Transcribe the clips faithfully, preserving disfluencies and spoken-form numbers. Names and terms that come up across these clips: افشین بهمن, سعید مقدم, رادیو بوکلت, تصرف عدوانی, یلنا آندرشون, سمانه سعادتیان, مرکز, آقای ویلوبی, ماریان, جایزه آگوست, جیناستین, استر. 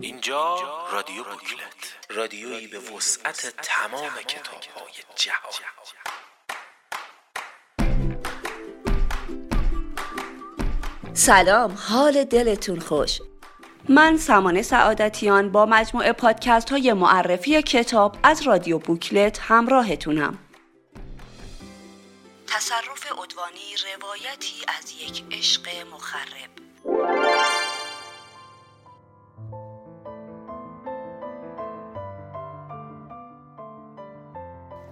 اینجا رادیو بوکلت، رادیویی به وسعت تمام کتاب‌های جهان. سلام، حال دلتون خوش. من سمانه سعادتیان با مجموعه پادکست‌های معرفی کتاب از رادیو بوکلت همراهتونم. تصرف عدوانی، روایتی از یک عشق مخرب.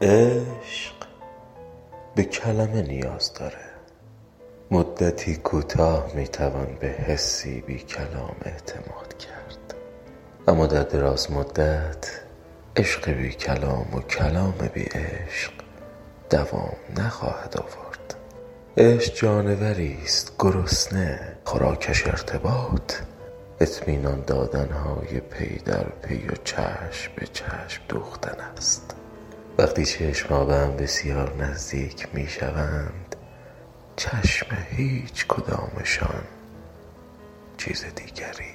عشق به کلمه نیاز داره. مدتی کوتاه میتوان به حسی بی کلام اعتماد کرد، اما در دراز مدت عشق بی کلام و کلام بی عشق دوام نخواهد آورد. عشق جانوری است، گرسنه، خوراکش ارتباط، اطمینان دادنهای پی در پی و چشم به چشم دوختن است. وقتی چشم‌ها به هم بسیار نزدیک میشوند، چشم هیچ کدامشان چیز دیگری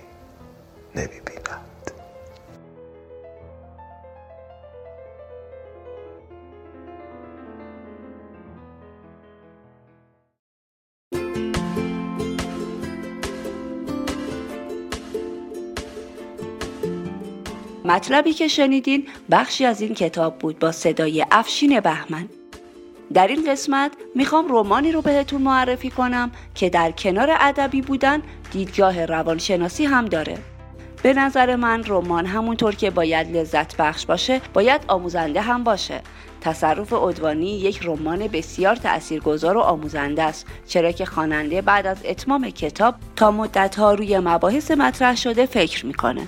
نمی‌بیند. مطلبی که شنیدین بخشی از این کتاب بود با صدای افشین بهمن. در این قسمت میخوام رمانی رو بهتون معرفی کنم که در کنار ادبی بودن دیدگاه روانشناسی هم داره. به نظر من رمان همونطور که باید لذت بخش باشه، باید آموزنده هم باشه. تصرف عدوانی یک رمان بسیار تأثیرگذار و آموزنده است، چرا که خواننده بعد از اتمام کتاب تا مدت‌ها روی مباحث مطرح شده فکر میکنه.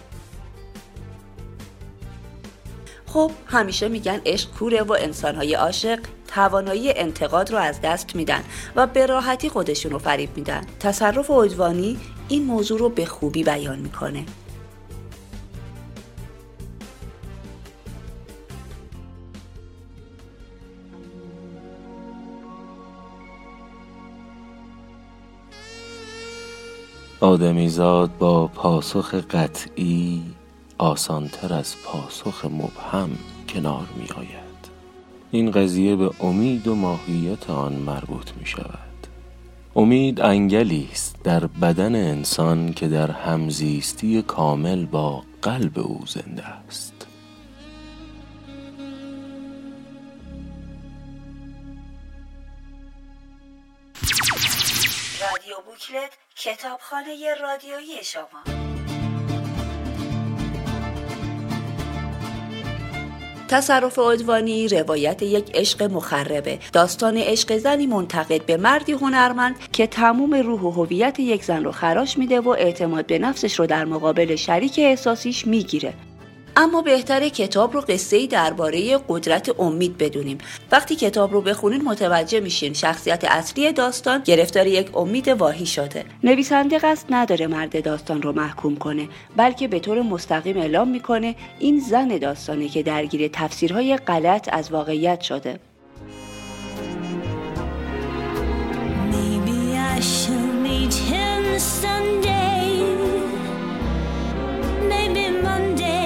خب همیشه میگن عشق کوره و انسانهای عاشق توانایی انتقاد رو از دست میدن و به راحتی خودشون رو فریب میدن. تصرف عدوانی این موضوع رو به خوبی بیان میکنه. آدمیزاد با پاسخ قطعی آسانتر از پاسخ مبهم کنار می آید. این قضیه به امید و ماهیت آن مربوط می شود. امید انگلی است در بدن انسان که در همزیستی کامل با قلب او زنده است. رادیو بوکلت، کتابخانه رادیویی شما. تصرف عدوانی روایت یک عشق مخربه. داستان عشق زنی منتقد به مردی هنرمند که تمام روح و هویت یک زن رو خراش میده و اعتماد به نفسش رو در مقابل شریک احساسیش میگیره. اما بهتره کتاب رو قصه‌ای درباره قدرت امید بدونیم. وقتی کتاب رو بخونین متوجه میشین شخصیت اصلی داستان گرفتار یک امید واهی شده. نویسنده قصد نداره مرد داستان رو محکوم کنه، بلکه به طور مستقیم اعلام میکنه این زن داستانه که درگیر تفسیرهای غلط از واقعیت شده. Maybe I shall meet him Sunday. Maybe Monday.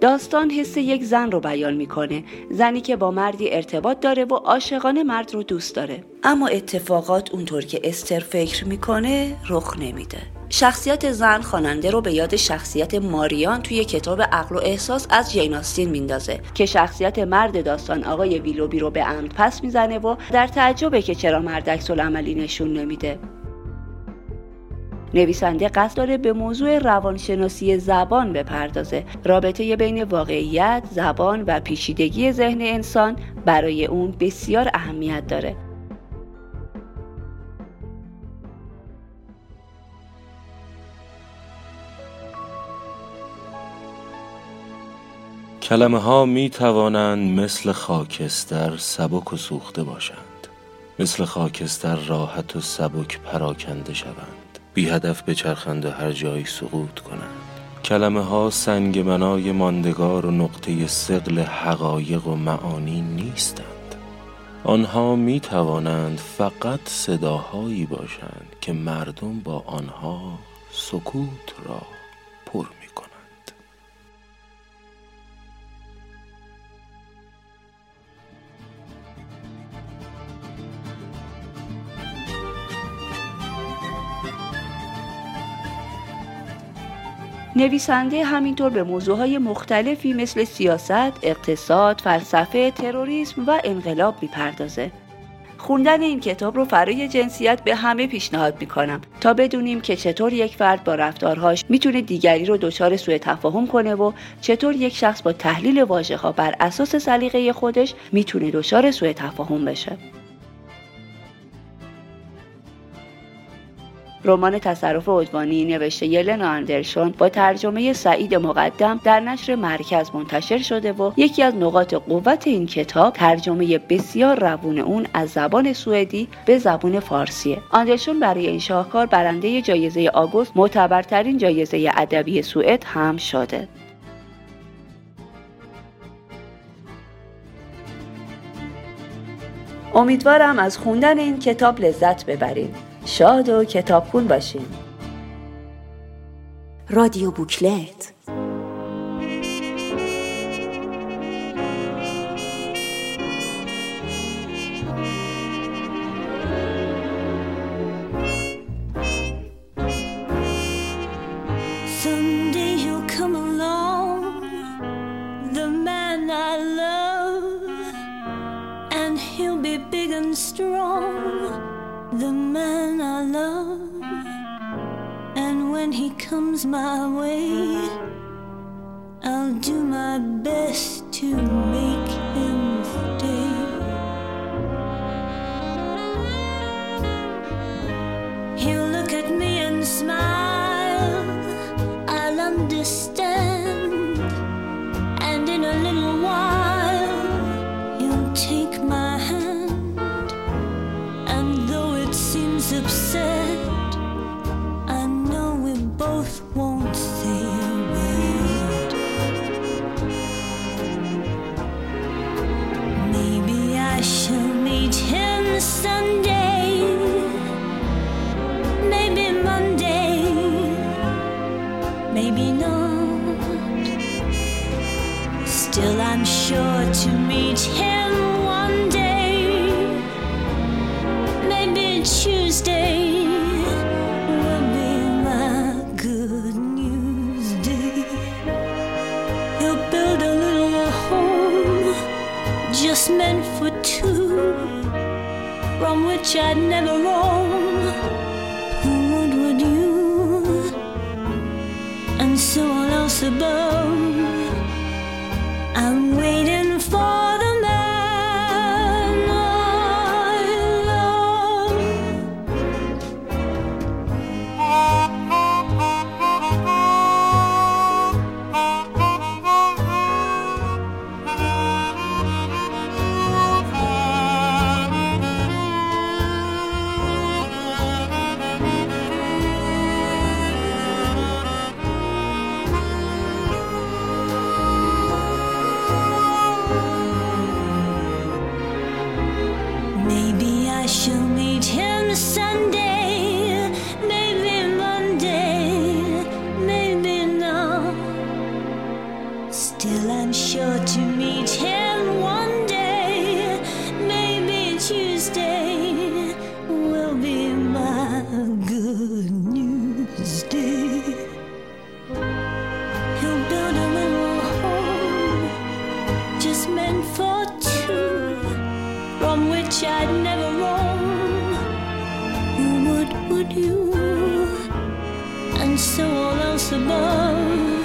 داستان حس یک زن رو بیان میکنه، زنی که با مردی ارتباط داره و عاشقانه مرد رو دوست داره، اما اتفاقات اونطور که استر فکر میکنه رخ نمیده. شخصیت زن خواننده رو به یاد شخصیت ماریان توی کتاب عقل و احساس از جیناستین میندازه که شخصیت مرد داستان آقای ویلوبی رو به عمد پس میزنه و در تعجبه که چرا مرد عکس‌العملی نشون نمیده. نویسنده قصد داره به موضوع روانشناسی زبان بپردازه، رابطه بین واقعیت، زبان و پیچیدگی ذهن انسان برای اون بسیار اهمیت داره. کلمه ها می توانند مثل خاکستر سبک و سوخته باشند، مثل خاکستر راحت و سبک پراکنده شوند، بی هدف بچرخند و هر جایی سقوط کنند، کلمه ها سنگ بنای ماندگار و نقطه ثقل حقایق و معانی نیستند. آنها می توانند فقط صداهایی باشند که مردم با آنها سکوت را پر می کنند. نویسنده همینطور به موضوعهای مختلفی مثل سیاست، اقتصاد، فلسفه، تروریسم و انقلاب میپردازه. خوندن این کتاب رو برای جنسیت به همه پیشنهاد میکنم تا بدونیم که چطور یک فرد با رفتارهاش میتونه دیگری رو دچار سوء تفاهم کنه و چطور یک شخص با تحلیل واژه‌ها بر اساس سلیقه خودش میتونه دچار سوء تفاهم بشه. رمان تصرف عدوانی نوشته یلنا آندرشون با ترجمه سعید مقدم در نشر مرکز منتشر شده و یکی از نقاط قوت این کتاب ترجمه بسیار روون اون از زبان سوئدی به زبان فارسیه. آندرشون برای این شاهکار برنده جایزه آگوست، معتبرترین جایزه ادبی سوئد هم شده. امیدوارم از خوندن این کتاب لذت ببرید. شاد و کتابخون باشیم. رادیو بوکلت. My way, I'll do my best to make him stay. He'll look at me and smile, I'll understand, and in a little while he'll take my hand. And though it seems absurd, both won't say a word. Maybe I shall meet him Sunday, maybe Monday, maybe not. Still I'm sure to meet him one day, maybe Tuesday. Just meant for two, from which I'd never roam. Who would would you? And so all else above, I'm waiting for the man I love. And so all else above